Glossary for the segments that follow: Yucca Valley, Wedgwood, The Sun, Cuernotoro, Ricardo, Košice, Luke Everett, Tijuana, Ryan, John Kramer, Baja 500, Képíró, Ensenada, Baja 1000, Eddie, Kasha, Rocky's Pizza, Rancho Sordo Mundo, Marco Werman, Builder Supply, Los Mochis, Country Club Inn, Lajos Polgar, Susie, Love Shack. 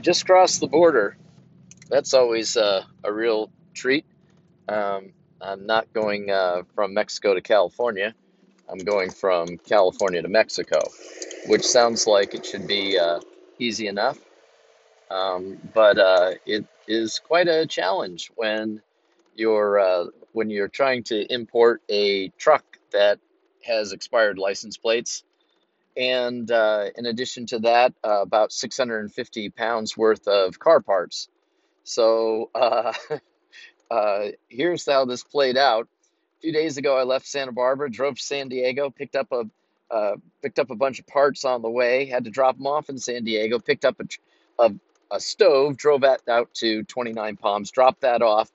just crossed the border. That's always a real treat. I'm not going from Mexico to California. I'm going from California to Mexico, which sounds like it should be easy enough. But it is quite a challenge when you're trying to import a truck that has expired license plates. And in addition to that, about 650 pounds worth of car parts. So here's how this played out. A few days ago, I left Santa Barbara, drove to San Diego, picked up a bunch of parts on the way, had to drop them off in San Diego, picked up a stove, drove that out to 29 Palms, dropped that off,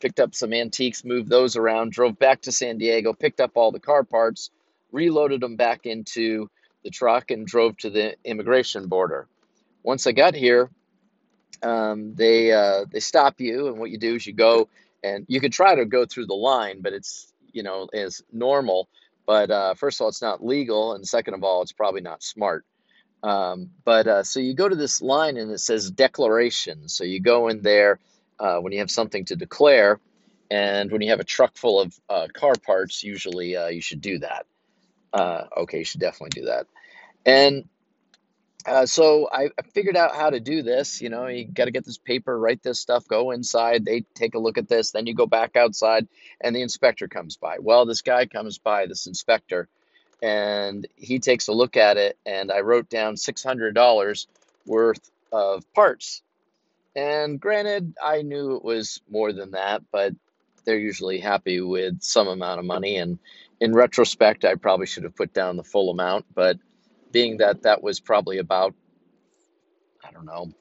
picked up some antiques, moved those around, drove back to San Diego, picked up all the car parts, reloaded them back into the truck, and drove to the immigration border. Once I got here, they stop you, and what you do is you go, and you could try to go through the line, but it's, you know, is normal. But first of all, it's not legal, and second of all, it's probably not smart. So you go to this line, and it says declaration. So you go in there when you have something to declare, and when you have a truck full of car parts, usually you should do that. Okay, you should definitely do that. And so I figured out how to do this. You know, you got to get this paper, write this stuff, go inside. They take a look at this. Then you go back outside, and the inspector comes by. Well, this guy comes by, this inspector, and he takes a look at it, and I wrote down $600 worth of parts. And granted, I knew it was more than that, but they're usually happy with some amount of money. And in retrospect, I probably should have put down the full amount, but being that that was probably about, I don't know,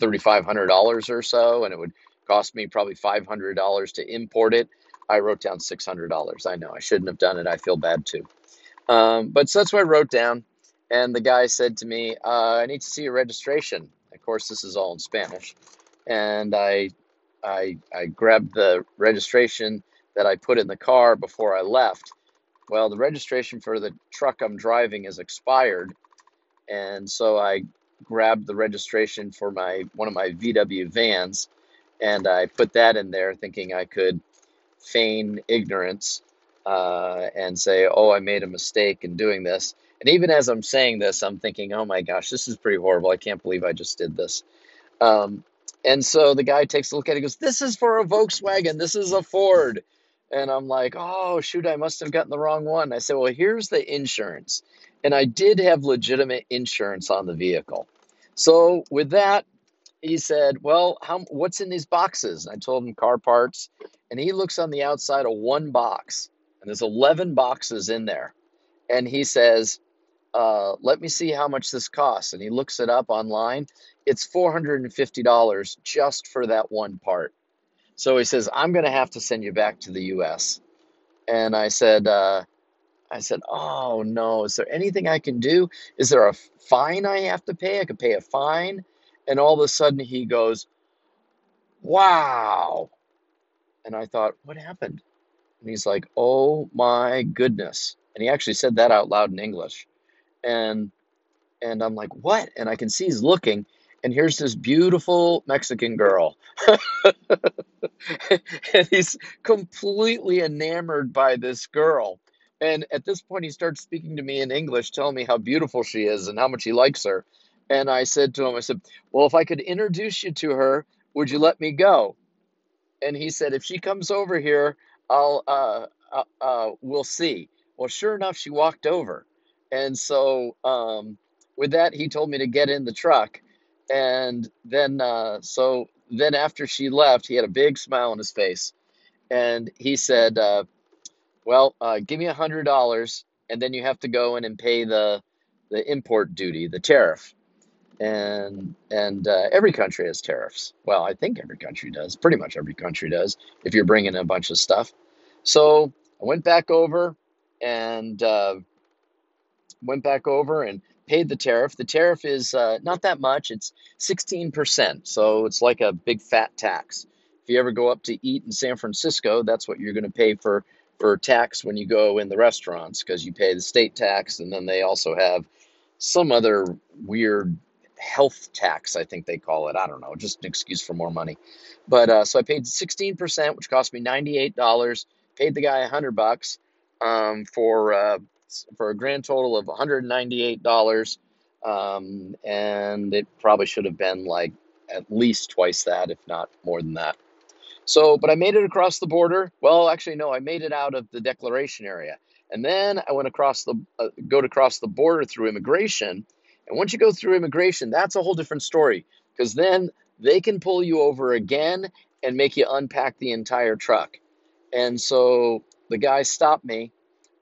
$3,500 or so, and it would cost me probably $500 to import it, I wrote down $600. I know I shouldn't have done it. I feel bad too. So that's what I wrote down. And the guy said to me, I need to see your registration. Of course, this is all in Spanish. And I grabbed the registration that I put in the car before I left. Well, the registration for the truck I'm driving is expired, and so I grabbed the registration for one of my VW vans, and I put that in there thinking I could feign ignorance and say, oh, I made a mistake in doing this. And even as I'm saying this, I'm thinking, oh my gosh, this is pretty horrible. I can't believe I just did this. And so the guy takes a look at it and goes, this is for a Volkswagen. This is a Ford. And I'm like, oh, shoot, I must have gotten the wrong one. I said, well, here's the insurance. And I did have legitimate insurance on the vehicle. So with that, he said, well, what's in these boxes? And I told him car parts. And he looks on the outside of one box. And there's 11 boxes in there. And he says, let me see how much this costs. And he looks it up online. It's $450 just for that one part. So he says, I'm going to have to send you back to the U.S. And I said, oh, no, is there anything I can do? Is there a fine I have to pay? I could pay a fine. And all of a sudden he goes, wow. And I thought, what happened? And he's like, oh, my goodness. And he actually said that out loud in English. And I'm like, what? And I can see he's looking. And here's this beautiful Mexican girl. And he's completely enamored by this girl. And at this point, he starts speaking to me in English, telling me how beautiful she is and how much he likes her. And I said to him, well, if I could introduce you to her, would you let me go? And he said, if she comes over here, we'll see. Well, sure enough, she walked over. And so with that, he told me to get in the truck. And then, so then after she left, he had a big smile on his face, and he said, give me $100, and then you have to go in and pay the import duty, the tariff. And every country has tariffs. Well, I think every country does. Pretty much every country does if you're bringing a bunch of stuff. So I went back over and paid the tariff. The tariff is not that much. It's 16%. So it's like a big fat tax. If you ever go up to eat in San Francisco, that's what you're going to pay for tax when you go in the restaurants, because you pay the state tax, and then they also have some other weird health tax, I think they call it. I don't know, just an excuse for more money. But so I paid 16%, which cost me $98. Paid the guy $100 for a grand total of $198. And it probably should have been like at least twice that, if not more than that. So, but I made it across the border. Well, actually, no, I made it out of the declaration area. And then I went across the, go across the border through immigration. And once you go through immigration, that's a whole different story, because then they can pull you over again and make you unpack the entire truck. And so the guy stopped me,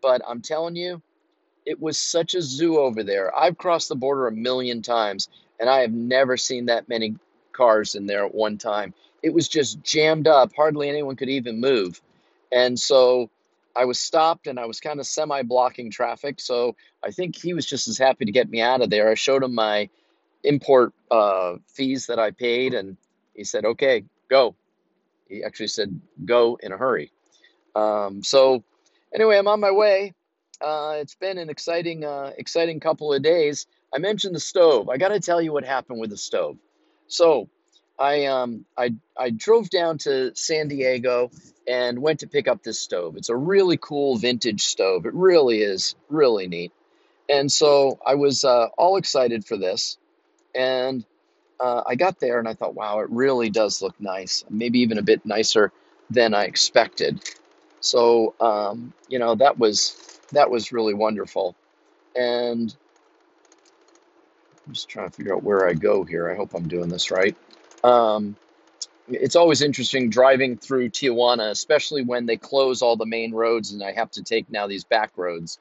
but I'm telling you, it was such a zoo over there. I've crossed the border 1,000,000 times, and I have never seen that many cars in there at one time. It was just jammed up. Hardly anyone could even move. And so I was stopped, and I was kind of semi-blocking traffic, so I think he was just as happy to get me out of there. I showed him my import fees that I paid, and he said, okay, go. He actually said, go in a hurry. So anyway, I'm on my way. It's been an exciting couple of days. I mentioned the stove. I got to tell you what happened with the stove. So I drove down to San Diego and went to pick up this stove. It's a really cool vintage stove. It really is really neat. And so I was all excited for this. And I got there and I thought, wow, it really does look nice. Maybe even a bit nicer than I expected. So, you know, that was really wonderful. And I'm just trying to figure out where I go here. I hope I'm doing this right. It's always interesting driving through Tijuana, especially when they close all the main roads and I have to take now these back roads.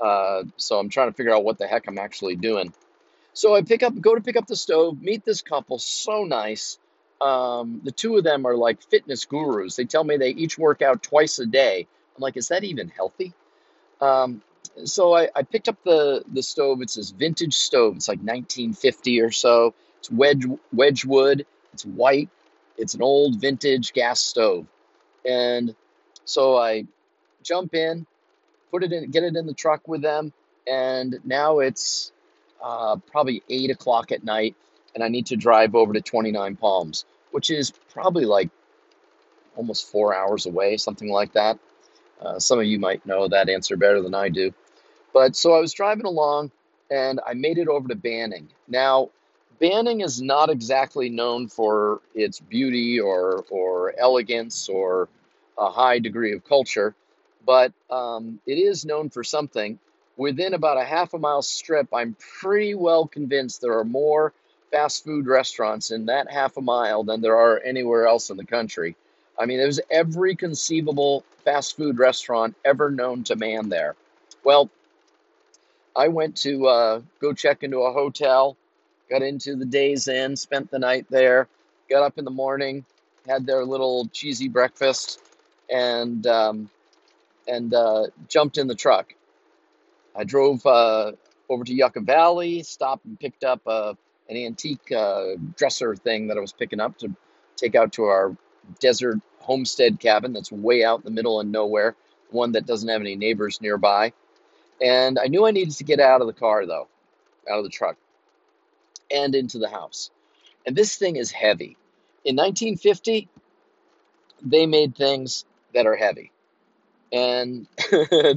So I'm trying to figure out what the heck I'm actually doing. So I go to pick up the stove, meet this couple, so nice. The two of them are like fitness gurus. They tell me they each work out twice a day. I'm like, is that even healthy? So I picked up the stove. It's this vintage stove. It's like 1950 or so. It's Wedgwood. It's white. It's an old vintage gas stove. And so I jump in, put it in, get it in the truck with them. And now it's probably 8 o'clock at night, and I need to drive over to 29 Palms, which is probably like almost 4 hours away, something like that. Some of you might know that answer better than I do. But so I was driving along, and I made it over to Banning. Now, Banning is not exactly known for its beauty or elegance or a high degree of culture, but it is known for something. Within about a half a mile strip, I'm pretty well convinced there are more fast food restaurants in that half a mile than there are anywhere else in the country. I mean, there's every conceivable fast food restaurant ever known to man there. Well, I went to go check into a hotel, got into the Days Inn, spent the night there, got up in the morning, had their little cheesy breakfast, and jumped in the truck. I drove over to Yucca Valley, stopped and picked up an antique dresser thing that I was picking up to take out to our desert homestead cabin that's way out in the middle of nowhere, one that doesn't have any neighbors nearby. And I knew I needed to get out of the car, though, out of the truck, and into the house. And this thing is heavy. In 1950, they made things that are heavy. And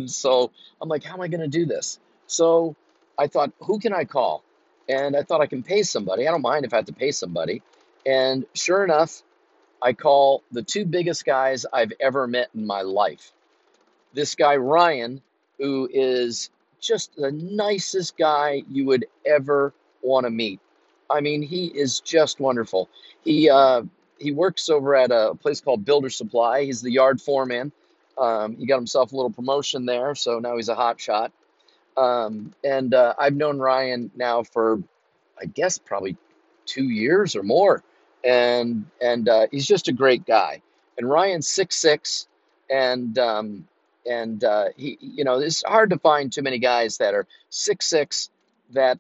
so I'm like, how am I going to do this? So I thought, who can I call? And I thought I can pay somebody. I don't mind if I have to pay somebody. And sure enough, I call the two biggest guys I've ever met in my life. This guy, Ryan, who is just the nicest guy you would ever want to meet. I mean, he is just wonderful. He works over at a place called Builder Supply. He's the yard foreman. He got himself a little promotion there, so now he's a hot shot. And I've known Ryan now for, I guess, probably 2 years or more. And he's just a great guy. And Ryan's 6'6", and he, you know, it's hard to find too many guys that are 6'6", that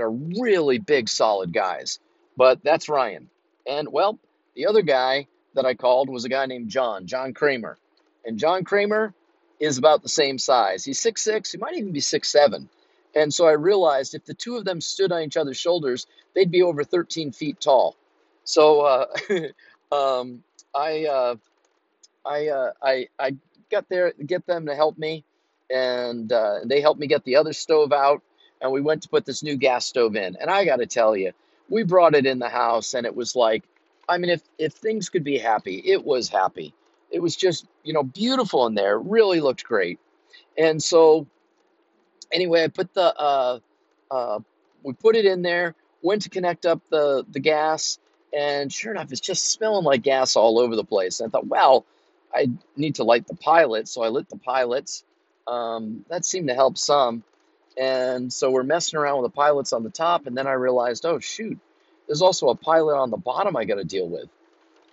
are really big, solid guys. But that's Ryan. And well, the other guy that I called was a guy named John Kramer. And John Kramer is about the same size. He's 6'6", he might even be 6'7". And so I realized if the two of them stood on each other's shoulders, they'd be over 13 feet tall. So I got there, get them to help me, and they helped me get the other stove out, and we went to put this new gas stove in. And I got to tell you, we brought it in the house, and it was like, I mean, if things could be happy, it was happy. It was just, you know, beautiful in there. It really looked great. And so anyway, I put the we put it in there, went to connect up the gas, and sure enough, it's just smelling like gas all over the place. And I thought, well, I need to light the pilots, so I lit the pilots. That seemed to help some. And so we're messing around with the pilots on the top, and then I realized, oh, shoot, there's also a pilot on the bottom I got to deal with.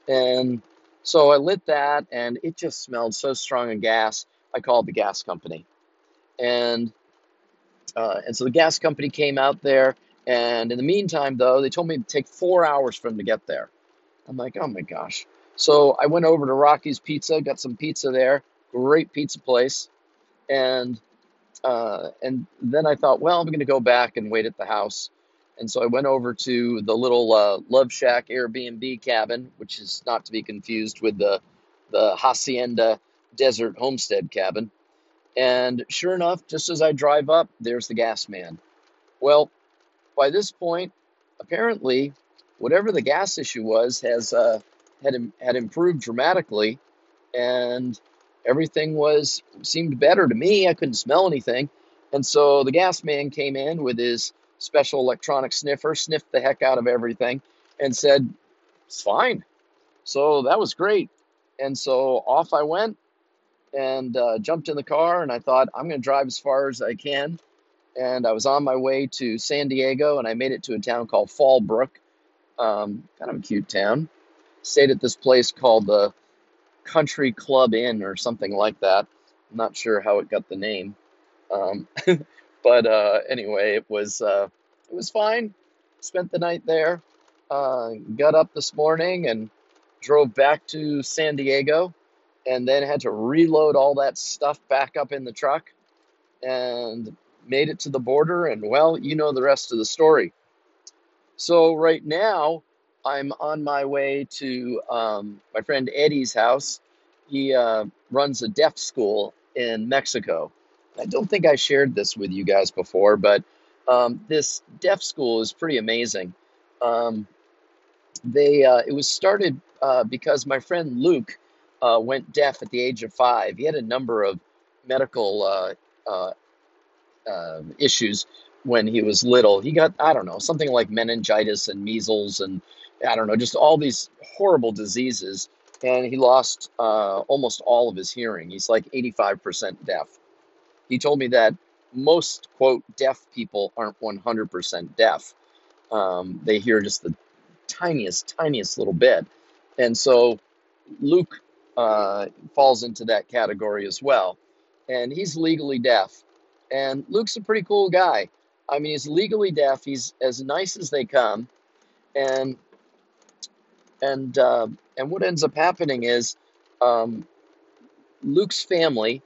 And so I lit that, and it just smelled so strong of gas, I called the gas company. And so the gas company came out there, and in the meantime, though, they told me it'd take 4 hours for them to get there. I'm like, oh, my gosh. So I went over to Rocky's Pizza, got some pizza there, great pizza place. And then I thought, well, I'm going to go back and wait at the house. And so I went over to the little Love Shack Airbnb cabin, which is not to be confused with the Hacienda Desert Homestead cabin. And sure enough, just as I drive up, there's the gas man. Well, by this point, apparently, whatever the gas issue was had improved dramatically, and everything seemed better to me. I couldn't smell anything. And so the gas man came in with his special electronic sniffer, sniffed the heck out of everything, and said, it's fine. So that was great. And so off I went and jumped in the car, and I thought, I'm going to drive as far as I can. And I was on my way to San Diego, and I made it to a town called Fallbrook, kind of a cute town. Stayed at this place called the Country Club Inn or something like that. I'm not sure how it got the name. But anyway, it was fine. Spent the night there. Got up this morning and drove back to San Diego, and then had to reload all that stuff back up in the truck and made it to the border. And, well, you know the rest of the story. So right now I'm on my way to my friend Eddie's house. He runs a deaf school in Mexico. I don't think I shared this with you guys before, but this deaf school is pretty amazing. It was started because my friend Luke went deaf at the age of 5. He had a number of medical issues when he was little. He got, I don't know, something like meningitis and measles and, I don't know, just all these horrible diseases. And he lost almost all of his hearing. He's like 85% deaf. He told me that most, quote, deaf people aren't 100% deaf. They hear just the tiniest little bit. And so Luke falls into that category as well. And he's legally deaf. And Luke's a pretty cool guy. I mean, he's legally deaf. He's as nice as they come. And what ends up happening is Luke's family,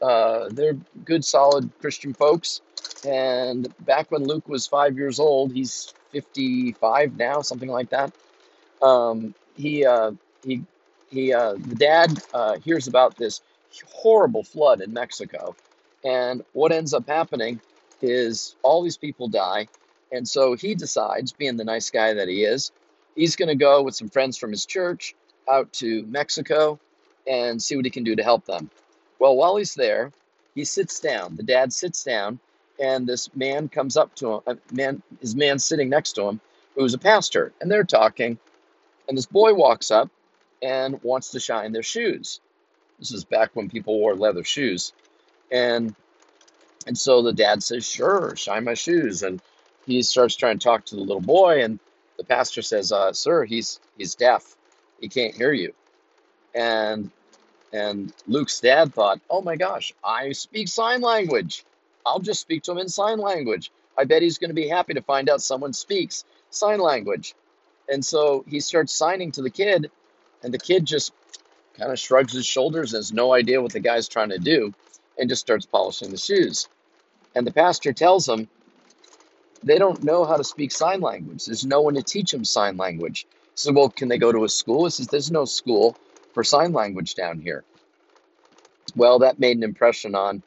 they're good, solid Christian folks. And back when Luke was 5 years old, he's 55 now, something like that. The dad hears about this horrible flood in Mexico. And what ends up happening is all these people die. And so he decides, being the nice guy that he is, he's going to go with some friends from his church out to Mexico and see what he can do to help them. Well, while he's there, he sits down. The dad sits down, and this man comes up to him, his man sitting next to him, who's a pastor, and they're talking. And this boy walks up and wants to shine their shoes. This is back when people wore leather shoes. And so the dad says, sure, shine my shoes. And he starts trying to talk to the little boy, and the pastor says, sir, he's deaf. He can't hear you. And Luke's dad thought, oh my gosh, I speak sign language. I'll just speak to him in sign language. I bet he's going to be happy to find out someone speaks sign language. And so he starts signing to the kid, and the kid just kind of shrugs his shoulders and has no idea what the guy's trying to do, and just starts polishing the shoes. And the pastor tells them they don't know how to speak sign language. There's no one to teach them sign language. So, well, can they go to a school? He says, there's no school for sign language down here. Well, that made an impression on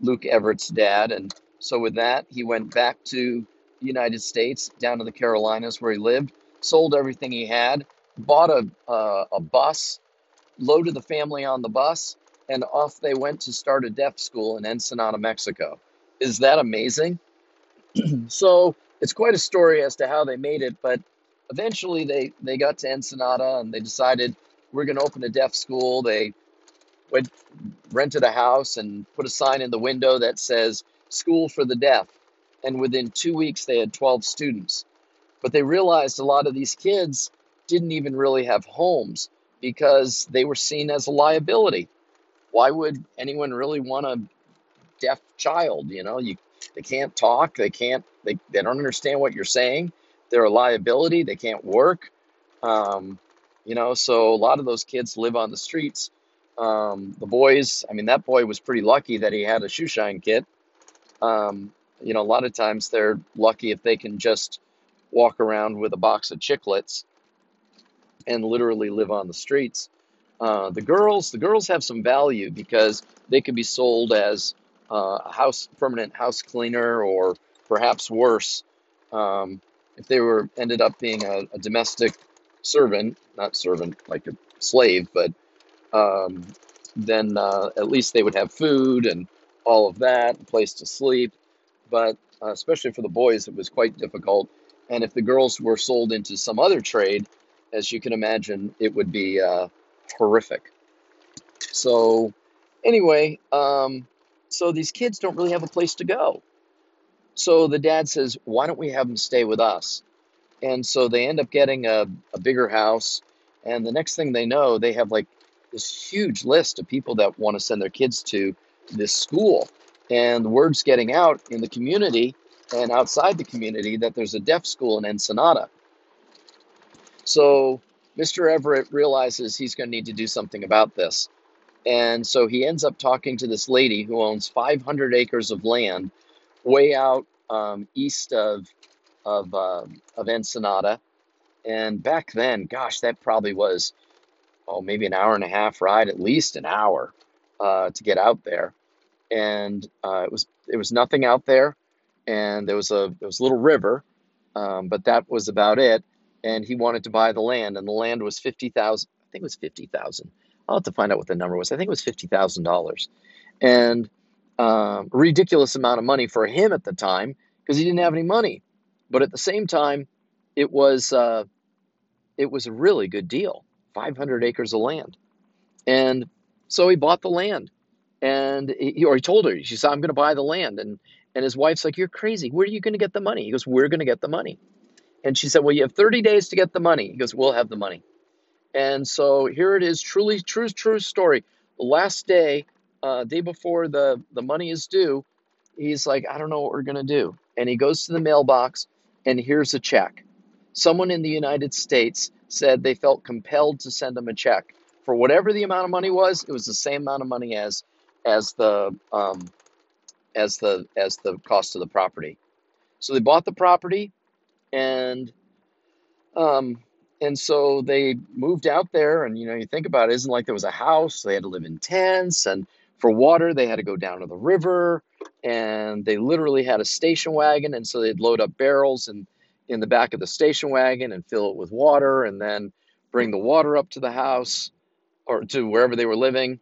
Luke Everett's dad. And so with that, he went back to the United States, down to the Carolinas where he lived, sold everything he had, bought a bus, loaded the family on the bus, and off they went to start a deaf school in Ensenada, Mexico. Is that amazing? So it's quite a story as to how they made it, but eventually they got to Ensenada and they decided we're going to open a deaf school. They went, rented a house and put a sign in the window that says school for the deaf. And within 2 weeks, they had 12 students. But they realized a lot of these kids didn't even really have homes because they were seen as a liability. Why would anyone really want a deaf child? You know, they can't talk. They don't understand what you're saying. They're a liability. They can't work. So a lot of those kids live on the streets. The boys, that boy was pretty lucky that he had a shoeshine kit. A lot of times they're lucky if they can just walk around with a box of chiclets and literally live on the streets. The girls have some value because they could be sold as a permanent house cleaner, or perhaps worse, if they ended up being a domestic servant, not servant like a slave, but then at least they would have food and all of that, a place to sleep. But especially for the boys, it was quite difficult. And if the girls were sold into some other trade, as you can imagine, it would be horrific. So anyway, so these kids don't really have a place to go. So the dad says, why don't we have them stay with us? And so they end up getting a bigger house. And the next thing they know, they have like this huge list of people that want to send their kids to this school. And the word's getting out in the community and outside the community that there's a deaf school in Ensenada. So Mr. Everett realizes he's going to need to do something about this. And so he ends up talking to this lady who owns 500 acres of land way out east of Ensenada. And back then, gosh, that probably was, maybe an hour and a half ride, at least an hour to get out there. And it was nothing out there. And there was a little river, but that was about it. And he wanted to buy the land, and the land was $50,000. I think it was $50,000. I'll have to find out what the number was. I think it was $50,000, and a ridiculous amount of money for him at the time because he didn't have any money. But at the same time, it was a really good deal, 500 acres of land. And so he bought the land, and he told her, she said, I'm going to buy the land. And his wife's like, you're crazy. Where are you going to get the money? He goes, we're going to get the money. And she said, well, you have 30 days to get the money. He goes, we'll have the money. And so here it is, truly, true story. The last day, day before the money is due, he's like, I don't know what we're going to do. And he goes to the mailbox, and here's a check. Someone in the United States said they felt compelled to send him a check. For whatever the amount of money was, it was the same amount of money as the cost of the property. So they bought the property, and so they moved out there. And, you think about it, isn't like there was a house. They had to live in tents, and for water, they had to go down to the river, and they literally had a station wagon. And so they'd load up barrels in the back of the station wagon and fill it with water, and then bring the water up to the house or to wherever they were living.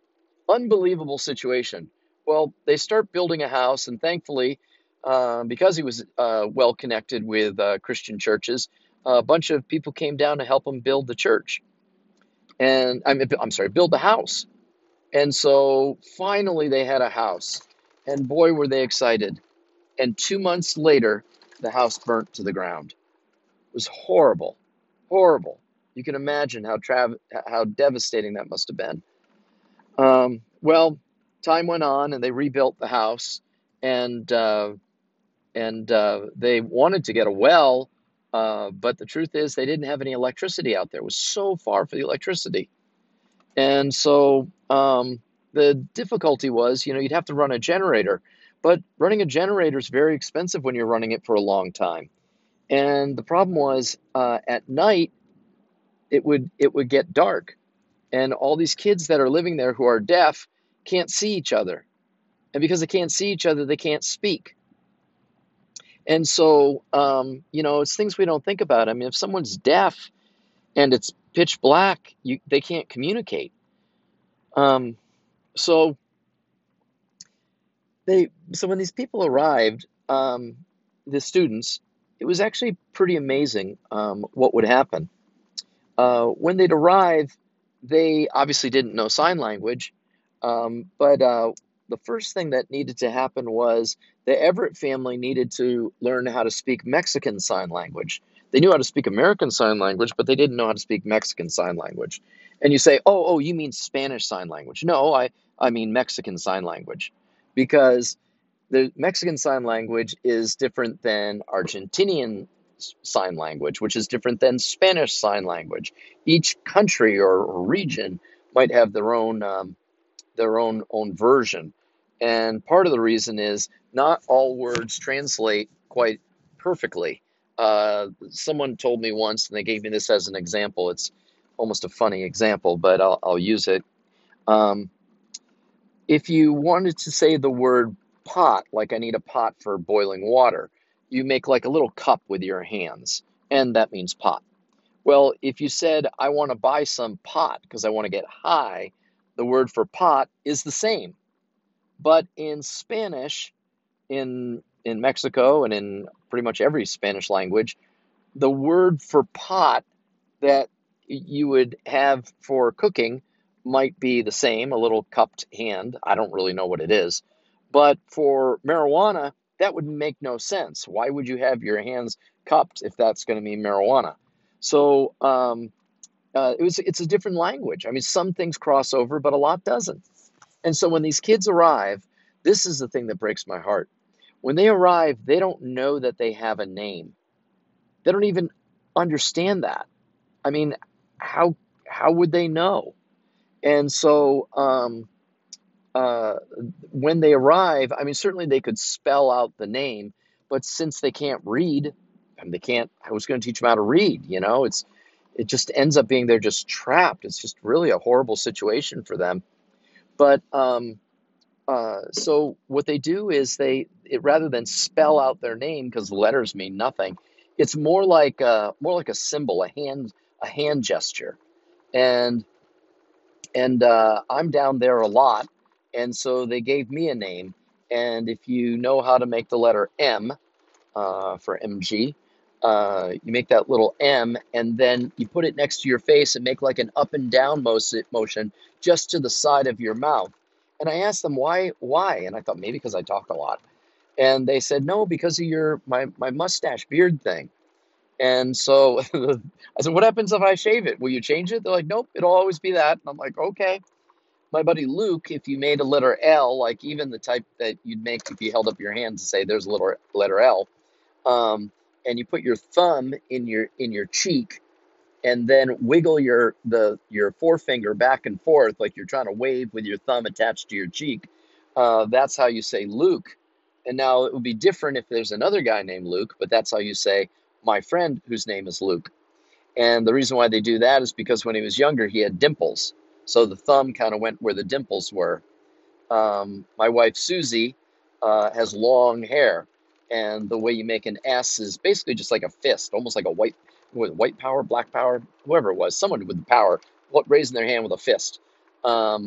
Unbelievable situation. Well, they start building a house, and thankfully, because he was well connected with Christian churches, a bunch of people came down to help him build the church. And build the house. And so finally they had a house, and boy, were they excited. And 2 months later, the house burnt to the ground. It was horrible, horrible. You can imagine how devastating that must have been. Well, time went on, and they rebuilt the house, and they wanted to get a well, but the truth is they didn't have any electricity out there. It was so far for the electricity. And so the difficulty was, you'd have to run a generator, But running a generator is very expensive when you're running it for a long time. And the problem was at night, it would get dark. And all these kids that are living there who are deaf can't see each other. And because they can't see each other, they can't speak. And so, it's things we don't think about. I mean, if someone's deaf and it's pitch black, they can't communicate. So when these people arrived, the students, it was actually pretty amazing what would happen. When they'd arrive, they obviously didn't know sign language, but the first thing that needed to happen was the Everett family needed to learn how to speak Mexican Sign Language. They knew how to speak American Sign Language, but they didn't know how to speak Mexican Sign Language. And you say, oh, you mean Spanish Sign Language. No, I mean Mexican Sign Language, because the Mexican Sign Language is different than Argentinian Sign Language, which is different than Spanish Sign Language. Each country or region might have their own version. And part of the reason is not all words translate quite perfectly. Someone told me once, and they gave me this as an example. It's almost a funny example, but I'll use it. If you wanted to say the word pot, like I need a pot for boiling water, you make like a little cup with your hands, and that means pot. Well, if you said, I want to buy some pot because I want to get high, the word for pot is the same. But in Spanish, in Mexico, and in pretty much every Spanish language, the word for pot that you would have for cooking might be the same, a little cupped hand. I don't really know what it is. But for marijuana, that would make no sense. Why would you have your hands cupped if that's going to mean marijuana? So it's a different language. I mean, some things cross over, but a lot doesn't. And so when these kids arrive, this is the thing that breaks my heart. When they arrive, they don't know that they have a name. They don't even understand that. I mean, how would they know? And so when they arrive, I mean, certainly they could spell out the name, but since they can't read, and they can't, I was going to teach them how to read, it just ends up being they're just trapped. It's just really a horrible situation for them. But so what they do is rather than spell out their name, because letters mean nothing, it's more like a symbol, a hand gesture, and I'm down there a lot, and so they gave me a name. And if you know how to make the letter M for MG. You make that little M, and then you put it next to your face and make like an up and down motion just to the side of your mouth. And I asked them why, and I thought maybe because I talk a lot. And they said, no, because of my mustache beard thing. And so I said, what happens if I shave it? Will you change it? They're like, nope, it'll always be that. And I'm like, okay. My buddy Luke, if you made a letter L, like even the type that you'd make if you held up your hand to say there's a little letter L, and you put your thumb in your cheek, and then wiggle your forefinger back and forth like you're trying to wave with your thumb attached to your cheek. That's how you say Luke. And now it would be different if there's another guy named Luke, but that's how you say my friend whose name is Luke. And the reason why they do that is because when he was younger, he had dimples. So the thumb kind of went where the dimples were. My wife Susie has long hair. And the way you make an S is basically just like a fist, almost like a white power, black power, whoever it was, someone with the power, raising their hand with a fist. And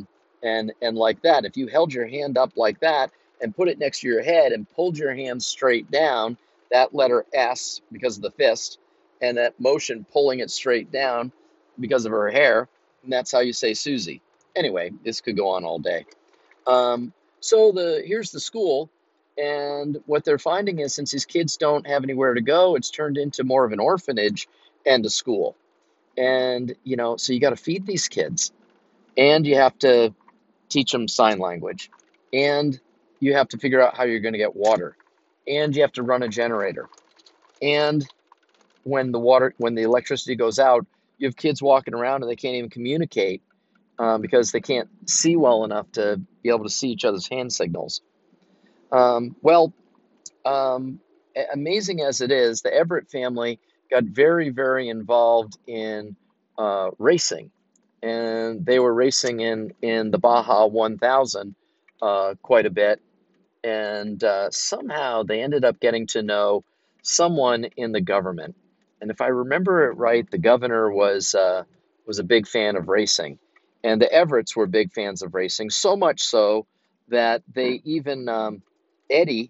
like that, if you held your hand up like that and put it next to your head and pulled your hand straight down, that letter S, because of the fist, and that motion pulling it straight down because of her hair, and that's how you say Susie. Anyway, this could go on all day. So here's the school. And what they're finding is since these kids don't have anywhere to go, it's turned into more of an orphanage and a school. And, so you got to feed these kids, and you have to teach them sign language, and you have to figure out how you're going to get water, and you have to run a generator. And when the electricity goes out, you have kids walking around and they can't even communicate because they can't see well enough to be able to see each other's hand signals. Amazing as it is, the Everett family got very, very involved in racing, and they were racing in the Baja 1000 quite a bit, and somehow they ended up getting to know someone in the government. And if I remember it right, the governor was a big fan of racing, and the Everetts were big fans of racing, so much so that they even Eddie,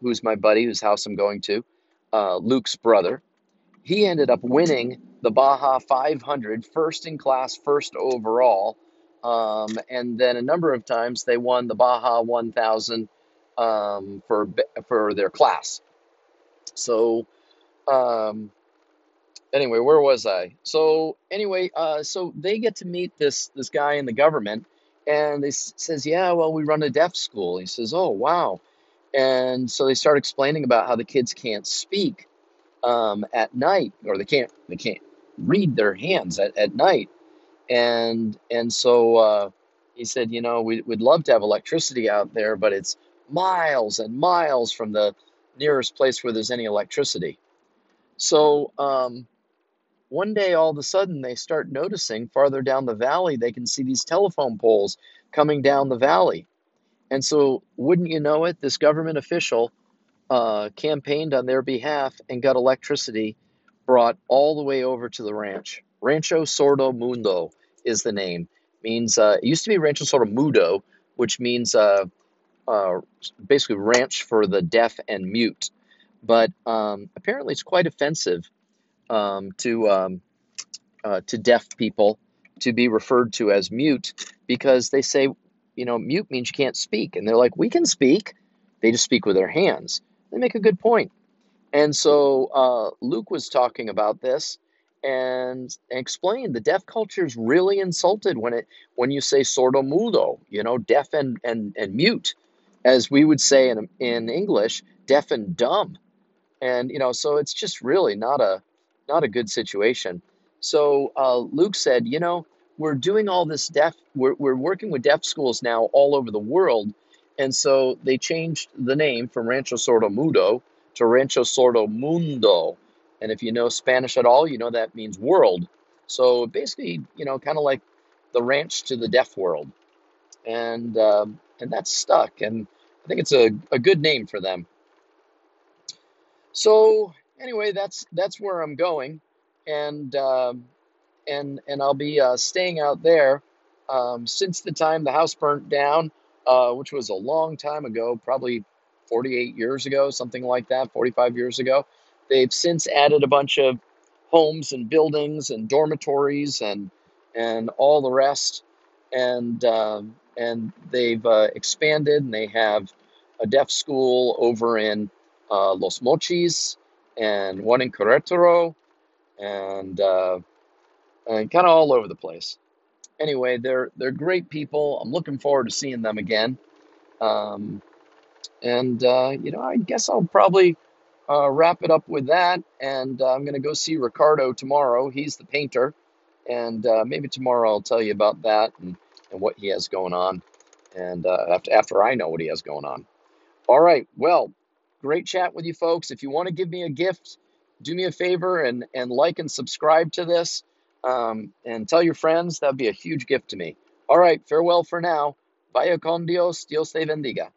who's my buddy, whose house I'm going to, Luke's brother, he ended up winning the Baja 500, first in class, first overall. And then a number of times they won the Baja 1000 for their class. So anyway, where was I? So anyway, so they get to meet this guy in the government, and he says, yeah, well, we run a deaf school. He says, oh, wow. And so they start explaining about how the kids can't speak at night, or they can't read their hands at night. And so he said, you know, we'd love to have electricity out there, but it's miles and miles from the nearest place where there's any electricity. So one day, all of a sudden, they start noticing farther down the valley, they can see these telephone poles coming down the valley. And so, wouldn't you know it, this government official campaigned on their behalf and got electricity brought all the way over to the ranch. Rancho Sordo Mundo is the name. Means it used to be Rancho Sordo Mudo, which means basically ranch for the deaf and mute. But apparently, it's quite offensive to deaf people to be referred to as mute, because they say, you know, mute means you can't speak. And they're like, we can speak. They just speak with their hands. They make a good point. And so Luke was talking about this and explained the deaf culture is really insulted when you say sordo mudo, you know, deaf and mute, as we would say in English, deaf and dumb. And, you know, so it's just really not a good situation. So Luke said, you know, we're doing all this we're working with deaf schools now all over the world. And so they changed the name from Rancho Sordo Mudo to Rancho Sordo Mundo. And if you know Spanish at all, you know that means world. So basically, you know, kind of like the ranch to the deaf world. And that's stuck. And I think it's a good name for them. So anyway, that's where I'm going. And I'll be staying out there since the time the house burnt down, which was a long time ago, probably 48 years ago, something like that, 45 years ago. They've since added a bunch of homes and buildings and dormitories and all the rest. And they've expanded, and they have a deaf school over in Los Mochis, and one in Cuernotoro, and kind of all over the place. Anyway, they're great people. I'm looking forward to seeing them again. You know, I guess I'll probably wrap it up with that. And I'm going to go see Ricardo tomorrow. He's the painter. And maybe tomorrow I'll tell you about that and what he has going on. And after I know what he has going on. All right. Well, great chat with you folks. If you want to give me a gift, do me a favor and like and subscribe to this. And tell your friends. That'd be a huge gift to me. All right, farewell for now. Vaya con Dios, Dios te bendiga.